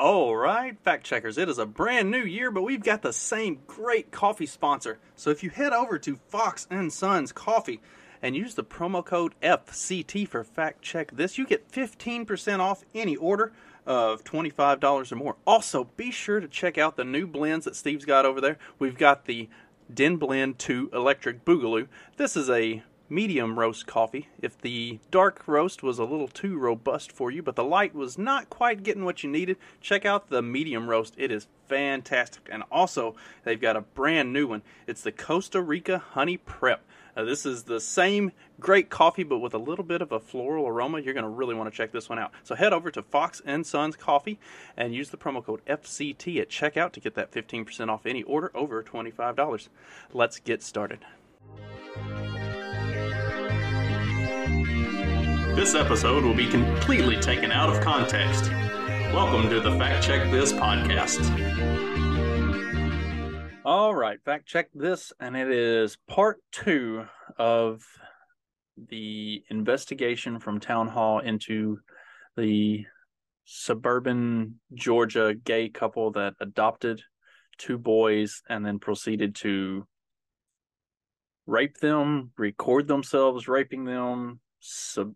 All right, fact checkers, it is a brand new year, but we've got the same great coffee sponsor. So if you head over to Fox and Sons Coffee and use the promo code FCT for fact check this, you get 15% off any order of $25 or more. Also, be sure to check out the new blends that Steve's got over there. We've got the Den Blend 2 Electric Boogaloo. This is a medium roast coffee. If the dark roast was a little too robust for you, but the light was not quite getting what you needed, check out the medium roast. It is fantastic. And also, they've got a brand new one. It's the Costa Rica Honey Prep. This is the same great coffee, but with a little bit of a floral aroma. You're going to really want to check this one out. So head over to Fox & Sons Coffee and use the promo code FCT at checkout to get that 15% off any order over $25. Let's get started. This episode will be completely taken out of context. Welcome to the Fact Check This podcast. All right, Fact Check This, and it is part two of the investigation from Town Hall into the suburban Georgia gay couple that adopted two boys and then proceeded to rape them, record themselves raping them, send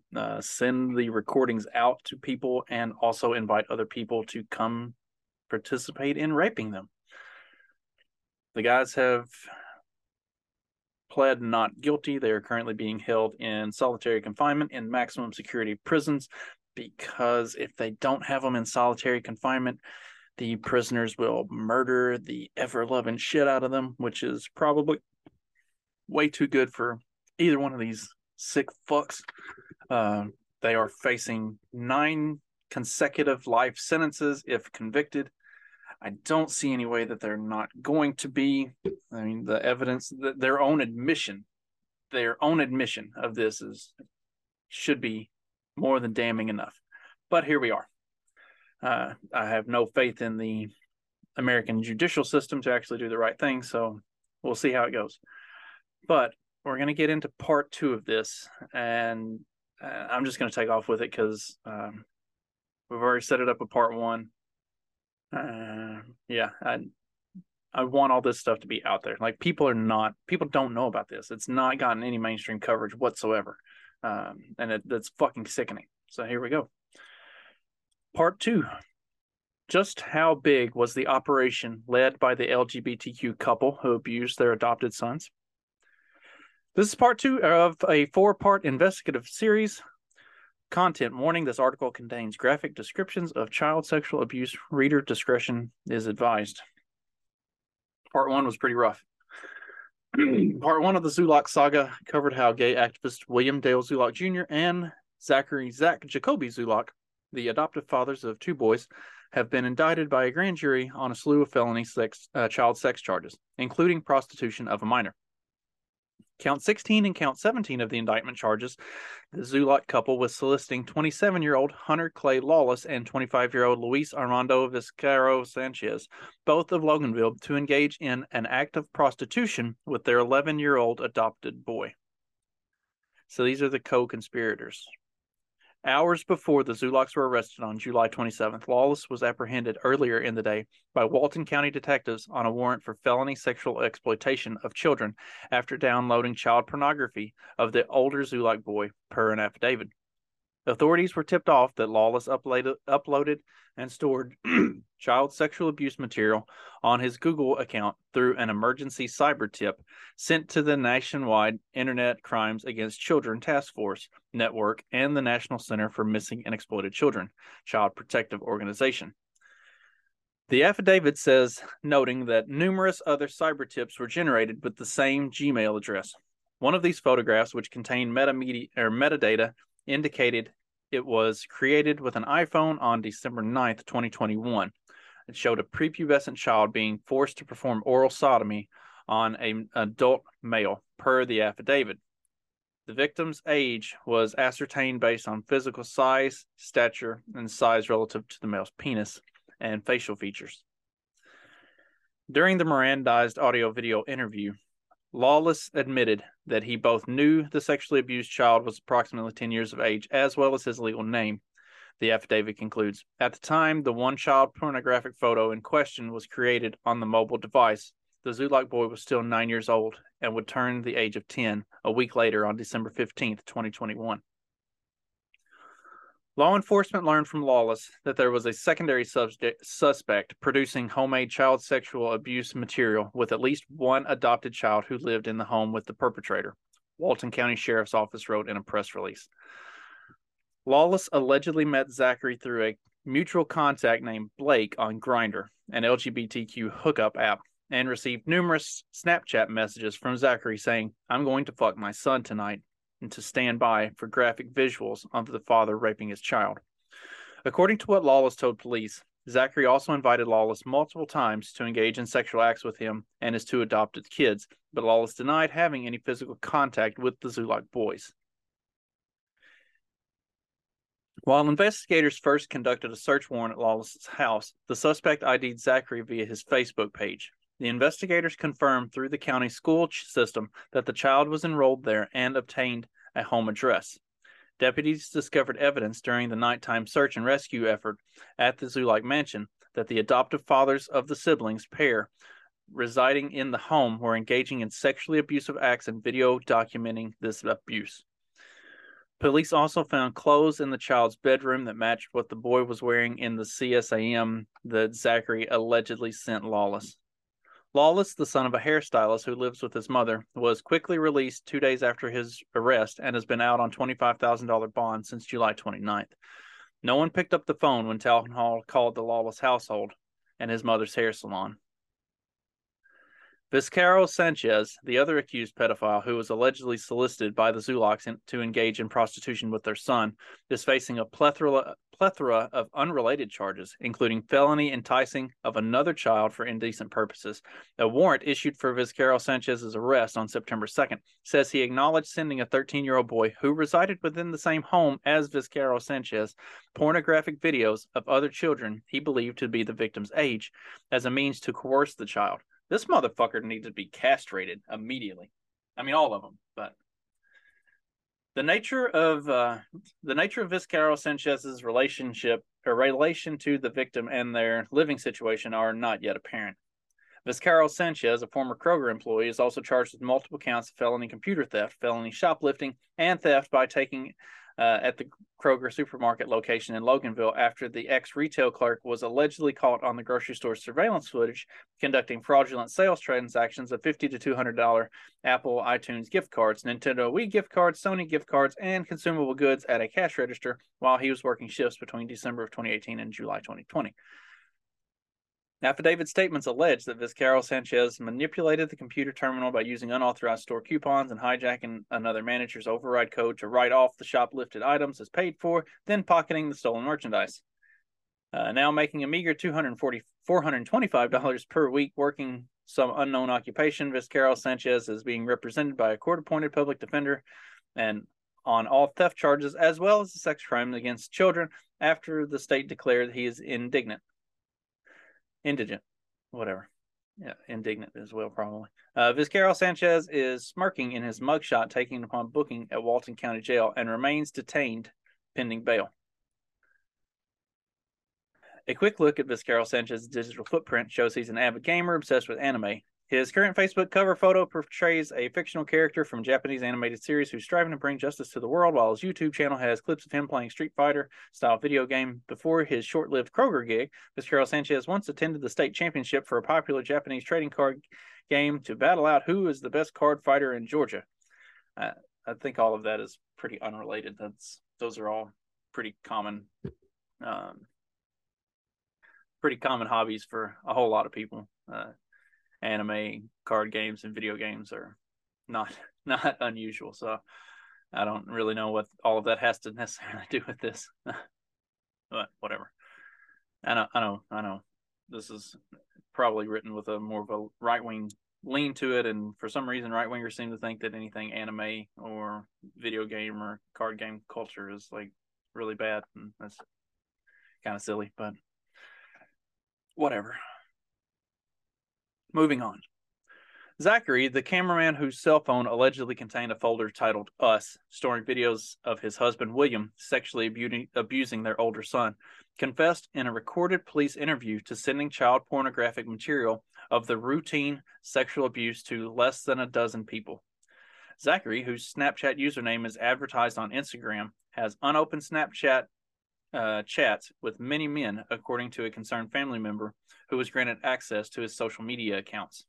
the recordings out to people, and also invite other people to come participate in raping them. The guys have pled not guilty. They are currently being held in solitary confinement in maximum security prisons, because if they don't have them in solitary confinement, the prisoners will murder the ever-loving shit out of them, which is probably way too good for either one of these sick fucks. They are facing 9 consecutive life sentences if convicted. I don't see any way that they're not going to be. I mean, the evidence, their own admission of this should be more than damning enough. But here we are. I have no faith in the American judicial system to actually do the right thing, so we'll see how it goes. But we're going to get into part two of this, and I'm just going to take off with it because we've already set it up with part one. I want all this stuff to be out there. Like, people don't know about this. It's not gotten any mainstream coverage whatsoever, and that's fucking sickening. So here we go. Part two. Just how big was the operation led by the LGBTQ couple who abused their adopted sons? This is part two of a 4-part investigative series. Content warning, this article contains graphic descriptions of child sexual abuse. Reader discretion is advised. Part one was pretty rough. Part one of the Zulock saga covered how gay activist William Dale Zulock Jr. and Zachary Zach Jacoby Zulock, the adoptive fathers of 2 boys, have been indicted by a grand jury on a slew of felony child sex charges, including prostitution of a minor. Count 16 and count 17 of the indictment charges the Zulock couple with soliciting 27-year-old Hunter Clay Lawless and 25-year-old Luis Armando Vizcarra Sanchez, both of Loganville, to engage in an act of prostitution with their 11-year-old adopted boy. So these are the co-conspirators. Hours before the Zulocks were arrested on July 27th, Lawless was apprehended earlier in the day by Walton County detectives on a warrant for felony sexual exploitation of children after downloading child pornography of the older Zulock boy, per an affidavit. Authorities were tipped off that Lawless uploaded and stored child sexual abuse material on his Google account through an emergency cyber tip sent to the Nationwide Internet Crimes Against Children Task Force Network and the National Center for Missing and Exploited Children, Child Protective Organization. The affidavit says, noting that numerous other cyber tips were generated with the same Gmail address. One of these photographs, which contained metadata, indicated it was created with an iPhone on December 9th, 2021. It showed a prepubescent child being forced to perform oral sodomy on an adult male, per the affidavit. The victim's age was ascertained based on physical size, stature, and size relative to the male's penis and facial features. During the Mirandized audio-video interview, Lawless admitted that he both knew the sexually abused child was approximately 10 years of age, as well as his legal name. The affidavit concludes, at the time, the one child pornographic photo in question was created on the mobile device. The Zulock boy was still 9 years old and would turn the age of 10 a week later on December 15th, 2021. Law enforcement learned from Lawless that there was a secondary suspect producing homemade child sexual abuse material with at least one adopted child who lived in the home with the perpetrator, Walton County Sheriff's Office wrote in a press release. Lawless allegedly met Zachary through a mutual contact named Blake on Grindr, an LGBTQ hookup app, and received numerous Snapchat messages from Zachary saying, "I'm going to fuck my son tonight," and to stand by for graphic visuals of the father raping his child. According to what Lawless told police, Zachary also invited Lawless multiple times to engage in sexual acts with him and his two adopted kids, but Lawless denied having any physical contact with the Zulock boys. While investigators first conducted a search warrant at Lawless's house, the suspect ID'd Zachary via his Facebook page. The investigators confirmed through the county school system that the child was enrolled there and obtained a home address. Deputies discovered evidence during the nighttime search and rescue effort at the Zulock mansion that the adoptive fathers of the siblings pair residing in the home were engaging in sexually abusive acts and video documenting this abuse. Police also found clothes in the child's bedroom that matched what the boy was wearing in the CSAM that Zachary allegedly sent Lawless. Lawless, the son of a hairstylist who lives with his mother, was quickly released 2 days after his arrest and has been out on $25,000 bond since July 29th. No one picked up the phone when Town Hall called the Lawless household and his mother's hair salon. Vizcarra Sanchez, the other accused pedophile who was allegedly solicited by the Zulocks to engage in prostitution with their son, is facing a plethora of unrelated charges, including felony enticing of another child for indecent purposes. A warrant issued for Vizcarra Sanchez's arrest on September 2nd says he acknowledged sending a 13-year-old boy who resided within the same home as Vizcarra Sanchez pornographic videos of other children he believed to be the victim's age as a means to coerce the child. This motherfucker needs to be castrated immediately. I mean, all of them. But the nature of Vizcarra Sanchez's relation to the victim and their living situation are not yet apparent. Vizcarra Sanchez, a former Kroger employee, is also charged with multiple counts of felony computer theft, felony shoplifting, and theft by taking at the Kroger supermarket location in Loganville after the ex-retail clerk was allegedly caught on the grocery store's surveillance footage conducting fraudulent sales transactions of $50 to $200 Apple iTunes gift cards, Nintendo Wii gift cards, Sony gift cards, and consumable goods at a cash register while he was working shifts between December of 2018 and July 2020. Affidavit statements allege that Vizcarra Sanchez manipulated the computer terminal by using unauthorized store coupons and hijacking another manager's override code to write off the shoplifted items as paid for, then pocketing the stolen merchandise. Now making a meager $425 per week working some unknown occupation, Vizcarra Sanchez is being represented by a court-appointed public defender and on all theft charges as well as the sex crimes against children after the state declared he is indignant as well, probably. Vizcarra Sanchez is smirking in his mugshot taken upon booking at Walton County Jail and remains detained pending bail. A quick look at Vizcarra Sanchez's digital footprint shows he's an avid gamer obsessed with anime. His current Facebook cover photo portrays a fictional character from Japanese animated series who's striving to bring justice to the world, while his YouTube channel has clips of him playing Street Fighter-style video game. Before his short-lived Kroger gig, Vizcarra Sanchez once attended the state championship for a popular Japanese trading card game to battle out who is the best card fighter in Georgia. I think all of that is pretty unrelated. Those are all pretty common, hobbies for a whole lot of people. Anime, card games, and video games are not unusual, so I don't really know what all of that has to necessarily do with this. But whatever. I know. This is probably written with a more of a right-wing lean to it, and for some reason right-wingers seem to think that anything anime or video game or card game culture is like really bad, and that's kind of silly, but whatever. Moving on. Zachary, the cameraman whose cell phone allegedly contained a folder titled Us, storing videos of his husband, William, sexually abusing their older son, confessed in a recorded police interview to sending child pornographic material of the routine sexual abuse to less than a dozen people. Zachary, whose Snapchat username is advertised on Instagram, has unopened Snapchat chats with many men, according to a concerned family member who was granted access to his social media accounts.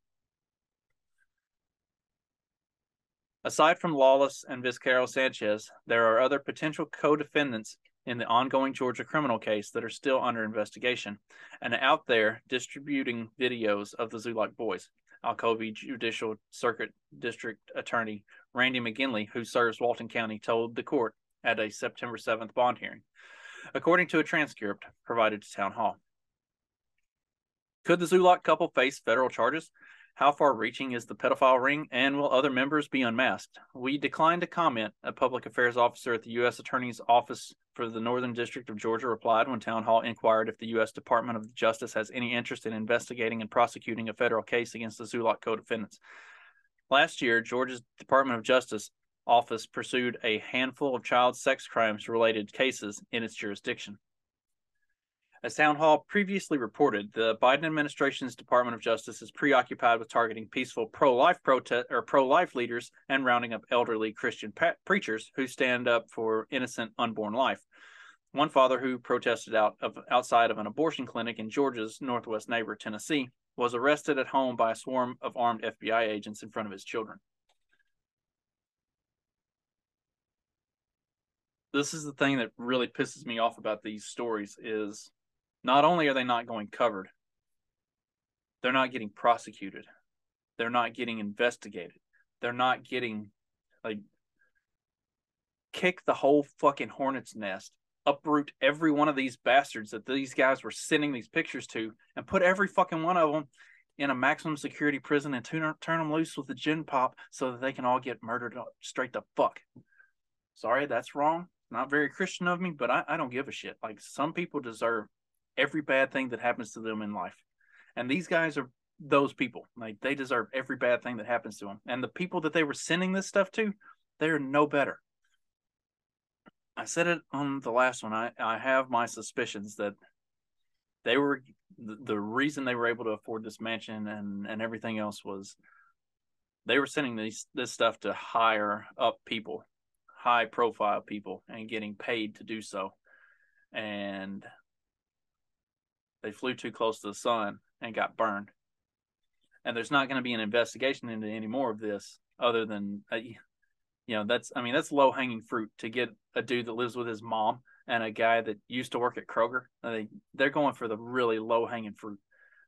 Aside from Lawless and Vizcarra Sanchez, there are other potential co-defendants in the ongoing Georgia criminal case that are still under investigation and out there distributing videos of the Zulock boys. Alcovy Judicial Circuit District Attorney Randy McGinley, who serves Walton County, told the court at a September 7th bond hearing, according to a transcript provided to Town Hall. Could the Zulock couple face federal charges? How far-reaching is the pedophile ring, and will other members be unmasked? We declined to comment, a public affairs officer at the U.S. Attorney's Office for the Northern District of Georgia replied when Town Hall inquired if the U.S. Department of Justice has any interest in investigating and prosecuting a federal case against the Zulock co-defendants. Last year, Georgia's Department of Justice office pursued a handful of child sex crimes-related cases in its jurisdiction. As Town Hall previously reported, the Biden administration's Department of Justice is preoccupied with targeting peaceful pro-life leaders and rounding up elderly Christian preachers who stand up for innocent unborn life. One father who protested outside of an abortion clinic in Georgia's northwest neighbor, Tennessee, was arrested at home by a swarm of armed FBI agents in front of his children. This is the thing that really pisses me off about these stories is, not only are they not going covered, they're not getting prosecuted. They're not getting investigated. They're not getting, like, kick the whole fucking hornet's nest, uproot every one of these bastards that these guys were sending these pictures to, and put every fucking one of them in a maximum security prison and turn them loose with the gin pop so that they can all get murdered straight the fuck. Sorry, that's wrong. Not very Christian of me, but I don't give a shit. Like, some people deserve every bad thing that happens to them in life. And these guys are those people. Like, they deserve every bad thing that happens to them. And the people that they were sending this stuff to, they're no better. I said it on the last one. I have my suspicions that they were the reason they were able to afford this mansion and everything else was they were sending this stuff to higher up people, high profile people, and getting paid to do so. And they flew too close to the sun and got burned. And there's not going to be an investigation into any more of this other than, that's low-hanging fruit to get a dude that lives with his mom and a guy that used to work at Kroger. They're going for the really low-hanging fruit.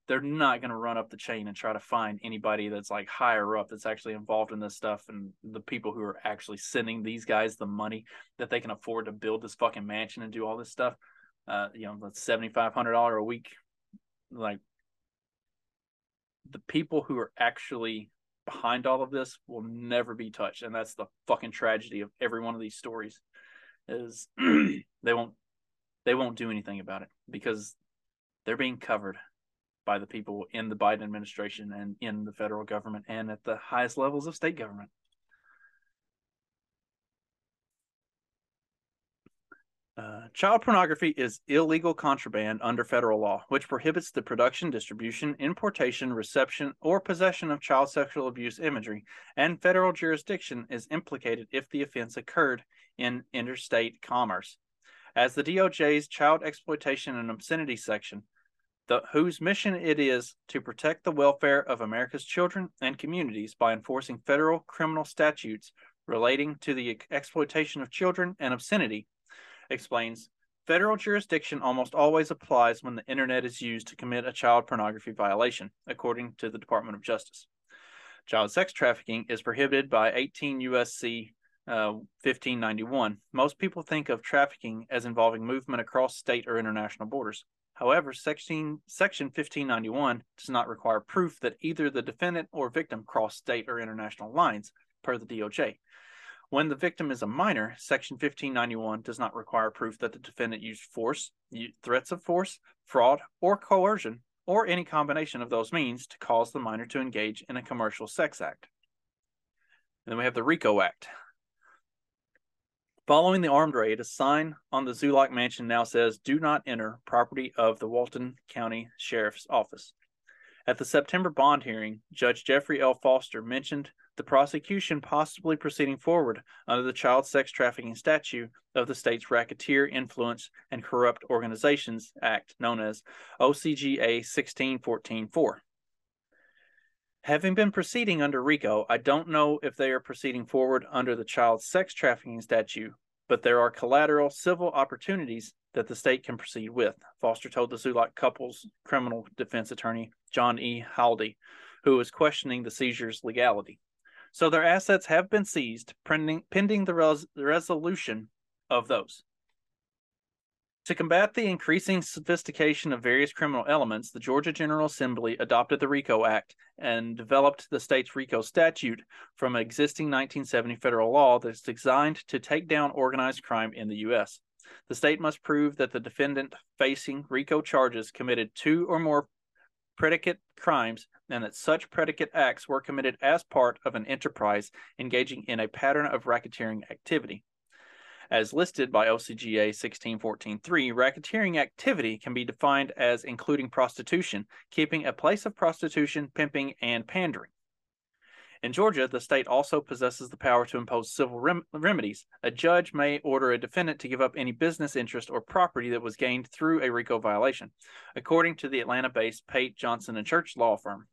They're not going to run up the chain and try to find anybody that's, like, higher up that's actually involved in this stuff and the people who are actually sending these guys the money that they can afford to build this fucking mansion and do all this stuff. That's $7,500 a week. Like, the people who are actually behind all of this will never be touched, and that's the fucking tragedy of every one of these stories. Is they won't do anything about it because they're being covered by the people in the Biden administration and in the federal government and at the highest levels of state government. Child pornography is illegal contraband under federal law, which prohibits the production, distribution, importation, reception, or possession of child sexual abuse imagery, and federal jurisdiction is implicated if the offense occurred in interstate commerce. As the DOJ's Child Exploitation and Obscenity section, whose mission it is to protect the welfare of America's children and communities by enforcing federal criminal statutes relating to the exploitation of children and obscenity, explains, federal jurisdiction almost always applies when the internet is used to commit a child pornography violation, according to the Department of Justice. Child sex trafficking is prohibited by 18 U.S.C. 1591. Most people think of trafficking as involving movement across state or international borders. However, Section 1591 does not require proof that either the defendant or victim crossed state or international lines, per the DOJ. When the victim is a minor, Section 1591 does not require proof that the defendant used force, threats of force, fraud, or coercion or any combination of those means to cause the minor to engage in a commercial sex act. And then we have the RICO Act. Following the armed raid, a sign on the Zulock Mansion now says, "Do not enter," property of the Walton County Sheriff's Office. At the September bond hearing, Judge Jeffrey L. Foster mentioned the prosecution possibly proceeding forward under the child sex trafficking statute of the state's Racketeer Influence and Corrupt Organizations Act, known as OCGA 16-14-4. Having been proceeding under RICO, I don't know if they are proceeding forward under the child sex trafficking statute, but there are collateral civil opportunities that the state can proceed with, Foster told the Zulock couple's criminal defense attorney, John E. Haldy, who was questioning the seizure's legality. So their assets have been seized, pending the resolution of those. To combat the increasing sophistication of various criminal elements, the Georgia General Assembly adopted the RICO Act and developed the state's RICO statute from an existing 1970 federal law that's designed to take down organized crime in the U.S. The state must prove that the defendant facing RICO charges committed two or more predicate crimes and that such predicate acts were committed as part of an enterprise engaging in a pattern of racketeering activity. As listed by OCGA 16-14-3, racketeering activity can be defined as including prostitution, keeping a place of prostitution, pimping, and pandering. In Georgia, the state also possesses the power to impose civil remedies. A judge may order a defendant to give up any business interest or property that was gained through a RICO violation, according to the Atlanta-based Pate, Johnson & Church law firm.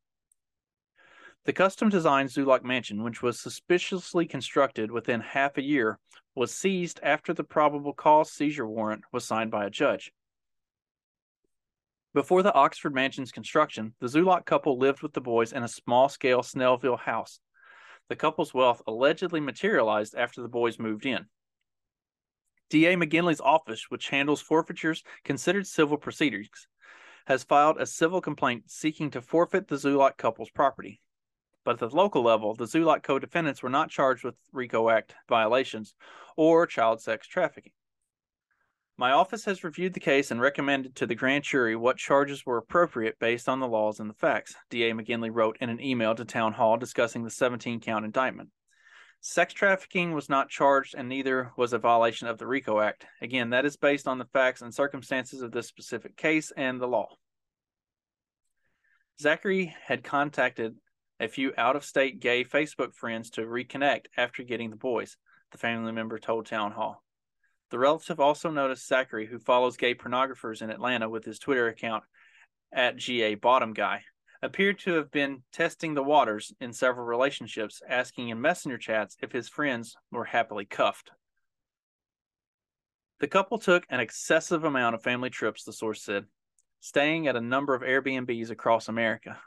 The custom-designed Zulock Mansion, which was suspiciously constructed within half a year, was seized after the probable cause seizure warrant was signed by a judge. Before the Oxford Mansion's construction, the Zulock couple lived with the boys in a small-scale Snellville house. The couple's wealth allegedly materialized after the boys moved in. D.A. McGinley's office, which handles forfeitures considered civil proceedings, has filed a civil complaint seeking to forfeit the Zulock couple's property. But at the local level, the Zulock co-defendants were not charged with RICO Act violations or child sex trafficking. My office has reviewed the case and recommended to the grand jury what charges were appropriate based on the laws and the facts, D.A. McGinley wrote in an email to Town Hall discussing the 17-count indictment. Sex trafficking was not charged and neither was a violation of the RICO Act. Again, that is based on the facts and circumstances of this specific case and the law. Zachary had contacted a few out-of-state gay Facebook friends to reconnect after getting the boys, the family member told Town Hall. The relative also noticed Zachary, who follows gay pornographers in Atlanta with his Twitter account @GABottomGuy, appeared to have been testing the waters in several relationships, asking in messenger chats if his friends were happily cuffed. The couple took an excessive amount of family trips, the source said, staying at a number of Airbnbs across America.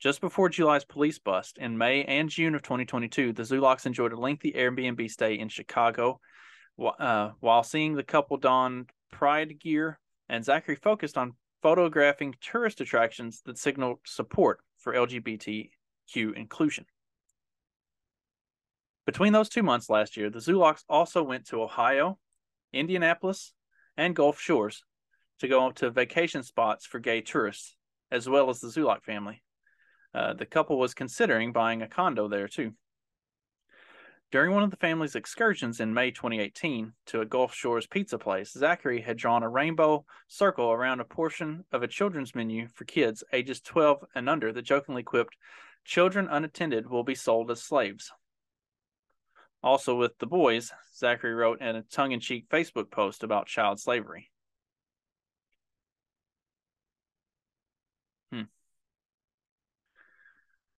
Just before July's police bust, in May and June of 2022, the Zulocks enjoyed a lengthy Airbnb stay in Chicago. While seeing the couple don pride gear, and Zachary focused on photographing tourist attractions that signaled support for LGBTQ inclusion. Between those 2 months last year, the Zulocks also went to Ohio, Indianapolis, and Gulf Shores to go to vacation spots for gay tourists, as well as the Zulock family. The couple was considering buying a condo there, too. During one of the family's excursions in May 2018 to a Gulf Shores pizza place, Zachary had drawn a rainbow circle around a portion of a children's menu for kids ages 12 and under that jokingly quipped, "Children unattended will be sold as slaves." Also with the boys, Zachary wrote in a tongue-in-cheek Facebook post about child slavery.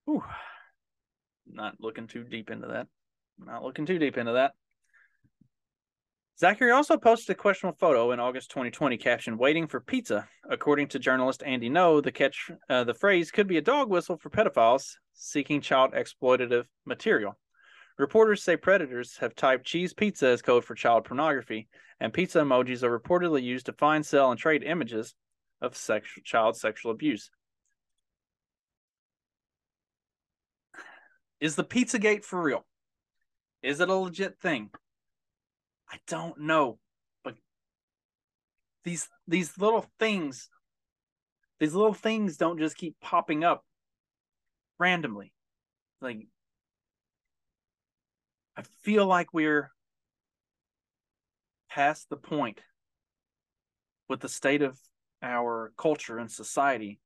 Ooh, Not looking too deep into that. Zachary also posted a questionable photo in August 2020 captioned, "Waiting for pizza." According to journalist Andy Ngo, the phrase could be a dog whistle for pedophiles seeking child exploitative material. Reporters say predators have typed cheese pizza as code for child pornography, and pizza emojis are reportedly used to find, sell, and trade images of child sexual abuse. Is the Pizzagate for real? Is it a legit thing? I don't know, but these little things These little things don't just keep popping up randomly. Like, I feel like we're past the point with the state of our culture and society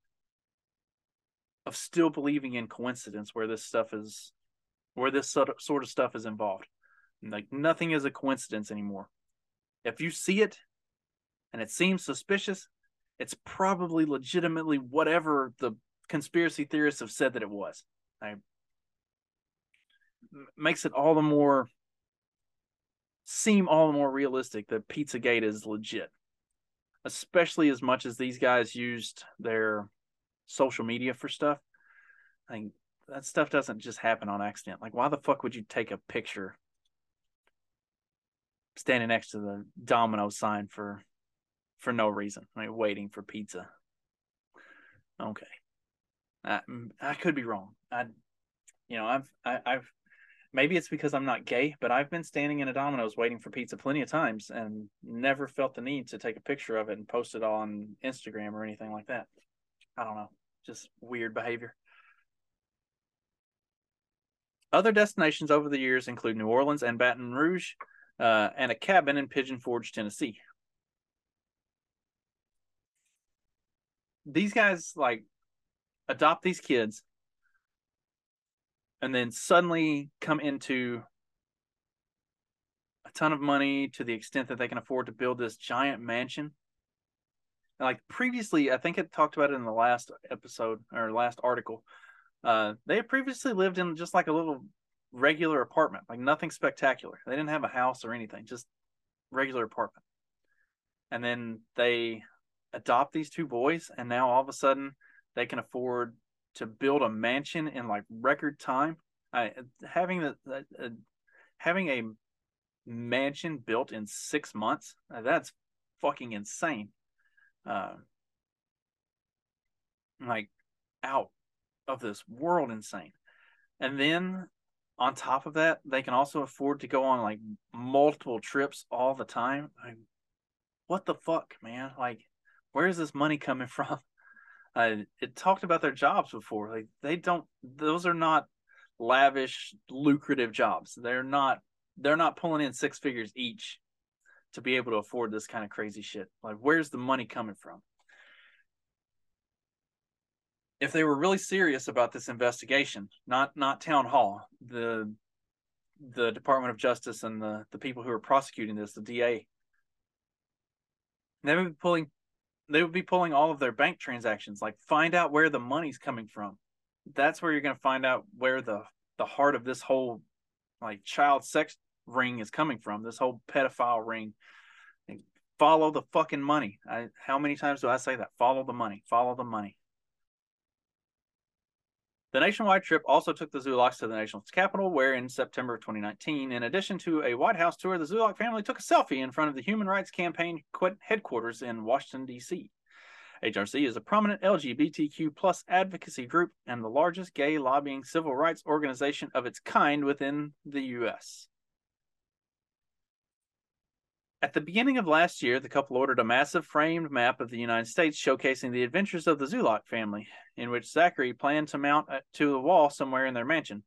of still believing in coincidence where this stuff is, where this sort of stuff is involved. Like, nothing is a coincidence anymore. If you see it and it seems suspicious, it's probably legitimately whatever the conspiracy theorists have said that it was. It makes it all the more, seem all the more realistic that Pizzagate is legit, especially as much as these guys used their social media for stuff. Like, that stuff doesn't just happen on accident. Like, why the fuck would you take a picture standing next to the Domino sign for no reason? I mean, waiting for pizza. Okay. I could be wrong. I've maybe it's because I'm not gay, but I've been standing in a Domino's waiting for pizza plenty of times and never felt the need to take a picture of it and post it on Instagram or anything like that. I don't know. Just weird behavior. Other destinations over the years include New Orleans and Baton Rouge, and a cabin in Pigeon Forge, Tennessee. These guys, like, adopt these kids and then suddenly come into a ton of money to the extent that they can afford to build this giant mansion. And like previously, I think I talked about it in the last episode or last article. They had previously lived in just like a little regular apartment, like nothing spectacular. They didn't have a house or anything, just regular apartment. And then they adopt these two boys, and now all of a sudden they can afford to build a mansion in like record time. Having a mansion built in 6 months, that's fucking insane. Like, out of this world insane. And then on top of that, they can also afford to go on like multiple trips all the time. Like, what the fuck, man? Like, where is this money coming from? It talked about their jobs before. Like, they don't; those are not lavish, lucrative jobs. They're not pulling in six figures each to be able to afford this kind of crazy shit. Like, where's the money coming from? If they were really serious about this investigation, not town hall, the Department of Justice and the people who are prosecuting this, the DA, they would be pulling all of their bank transactions. Like, find out where the money's coming from. That's where you're going to find out where the heart of this whole like child sex ring is coming from, this whole pedophile ring. And follow the fucking money. How many times do I say that? Follow the money. Follow the money. The nationwide trip also took the Zulocks to the nation's capital, where in September of 2019, in addition to a White House tour, the Zulock family took a selfie in front of the Human Rights Campaign headquarters in Washington, D.C. HRC is a prominent LGBTQ plus advocacy group and the largest gay lobbying civil rights organization of its kind within the U.S. At the beginning of last year, the couple ordered a massive framed map of the United States showcasing the adventures of the Zulock family, in which Zachary planned to mount to the wall somewhere in their mansion.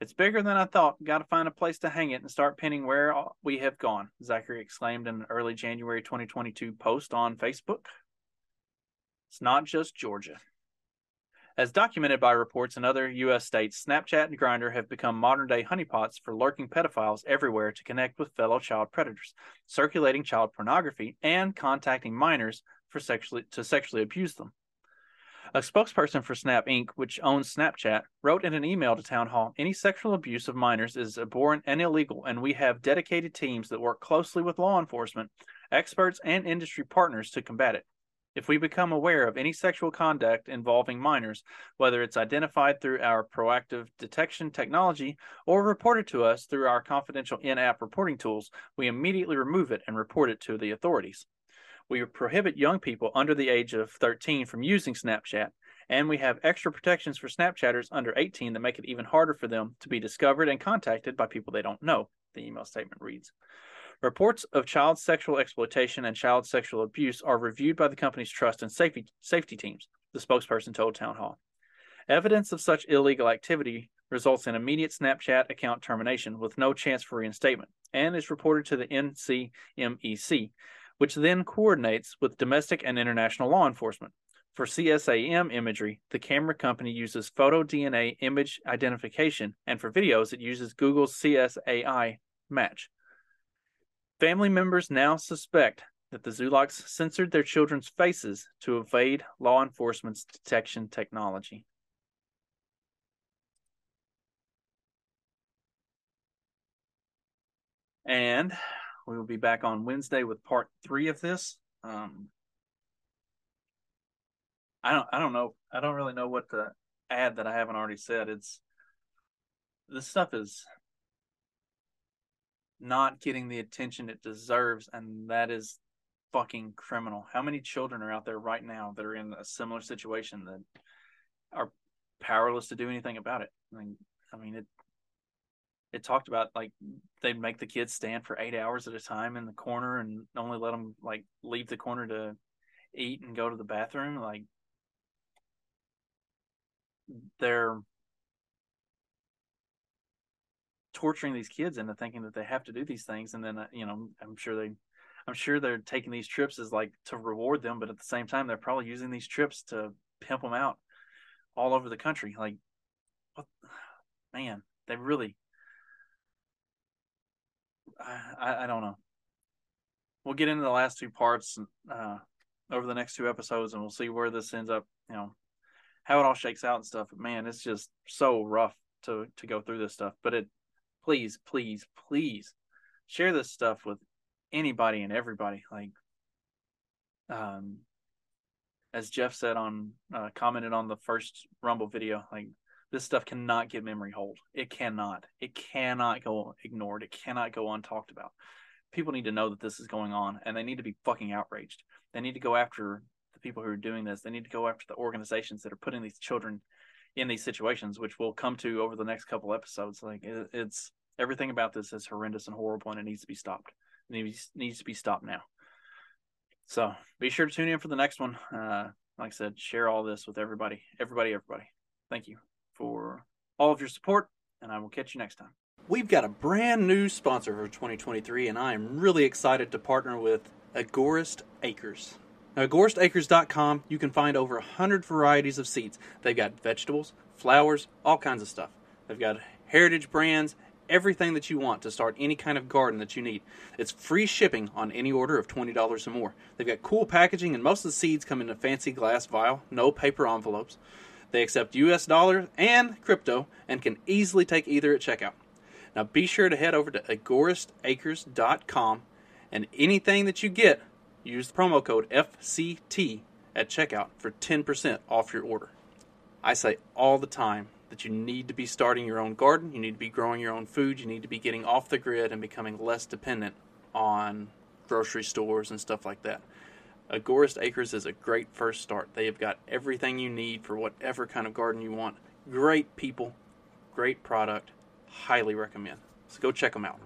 "It's bigger than I thought. Got to find a place to hang it and start pinning where we have gone," Zachary exclaimed in an early January 2022 post on Facebook. It's not just Georgia. As documented by reports in other U.S. states, Snapchat and Grindr have become modern-day honeypots for lurking pedophiles everywhere to connect with fellow child predators, circulating child pornography, and contacting minors to sexually abuse them. A spokesperson for Snap Inc., which owns Snapchat, wrote in an email to Town Hall, "Any sexual abuse of minors is abhorrent and illegal, and we have dedicated teams that work closely with law enforcement, experts, and industry partners to combat it. If we become aware of any sexual conduct involving minors, whether it's identified through our proactive detection technology or reported to us through our confidential in-app reporting tools, we immediately remove it and report it to the authorities. We prohibit young people under the age of 13 from using Snapchat, and we have extra protections for Snapchatters under 18 that make it even harder for them to be discovered and contacted by people they don't know," the email statement reads. "Reports of child sexual exploitation and child sexual abuse are reviewed by the company's trust and safety teams. the spokesperson told Town Hall. Evidence of such illegal activity results in immediate Snapchat account termination with no chance for reinstatement, and is reported to the NCMEC, which then coordinates with domestic and international law enforcement. For CSAM imagery, the camera company uses Photo DNA image identification, and for videos, it uses Google's CSAI match. Family members now suspect that the Zulocks censored their children's faces to evade law enforcement's detection technology. And we will be back on Wednesday with part 3 of this. I don't really know what to add that I haven't already said. This stuff is not getting the attention it deserves, and that is fucking criminal. How many children are out there right now that are in a similar situation that are powerless to do anything about it? I mean it talked about, like, they'd make the kids stand for 8 hours at a time in the corner and only let them, like, leave the corner to eat and go to the bathroom. Like, they're torturing these kids into thinking that they have to do these things, and then I'm sure they're taking these trips as, like, to reward them, but at the same time they're probably using these trips to pimp them out all over the country. Like, what, man, they really, I don't know. We'll get into the last 2 parts over the next 2 episodes, and we'll see where this ends up, how it all shakes out and stuff. But man, it's just so rough to go through this stuff. But please share this stuff with anybody and everybody. Like, as Jeff said commented on the first Rumble video, like, this stuff cannot get memory hold. It cannot go ignored. It cannot go untalked about. People need to know that this is going on, and they need to be fucking outraged. They need to go after the people who are doing this. They need to go after the organizations that are putting these children in these situations, which we'll come to over the next couple episodes. Like, it's everything about this is horrendous and horrible, and it needs to be stopped. It needs to be stopped now. So be sure to tune in for the next one. Like I said, share all this with everybody. Thank you for all of your support, and I will catch you next time. We've got a brand new sponsor for 2023, and I am really excited to partner with Agorist Acres. Now, agoristacres.com, you can find over 100 varieties of seeds. They've got vegetables, flowers, all kinds of stuff. They've got heritage brands, everything that you want to start any kind of garden that you need. It's free shipping on any order of $20 or more. They've got cool packaging, and most of the seeds come in a fancy glass vial, no paper envelopes. They accept US dollars and crypto, and can easily take either at checkout. Now be sure to head over to agoristacres.com, and anything that you get, use the promo code FCT at checkout for 10% off your order. I say all the time that you need to be starting your own garden, you need to be growing your own food, you need to be getting off the grid and becoming less dependent on grocery stores and stuff like that. Agorist Acres is a great first start. They have got everything you need for whatever kind of garden you want. Great people, great product, highly recommend. So go check them out.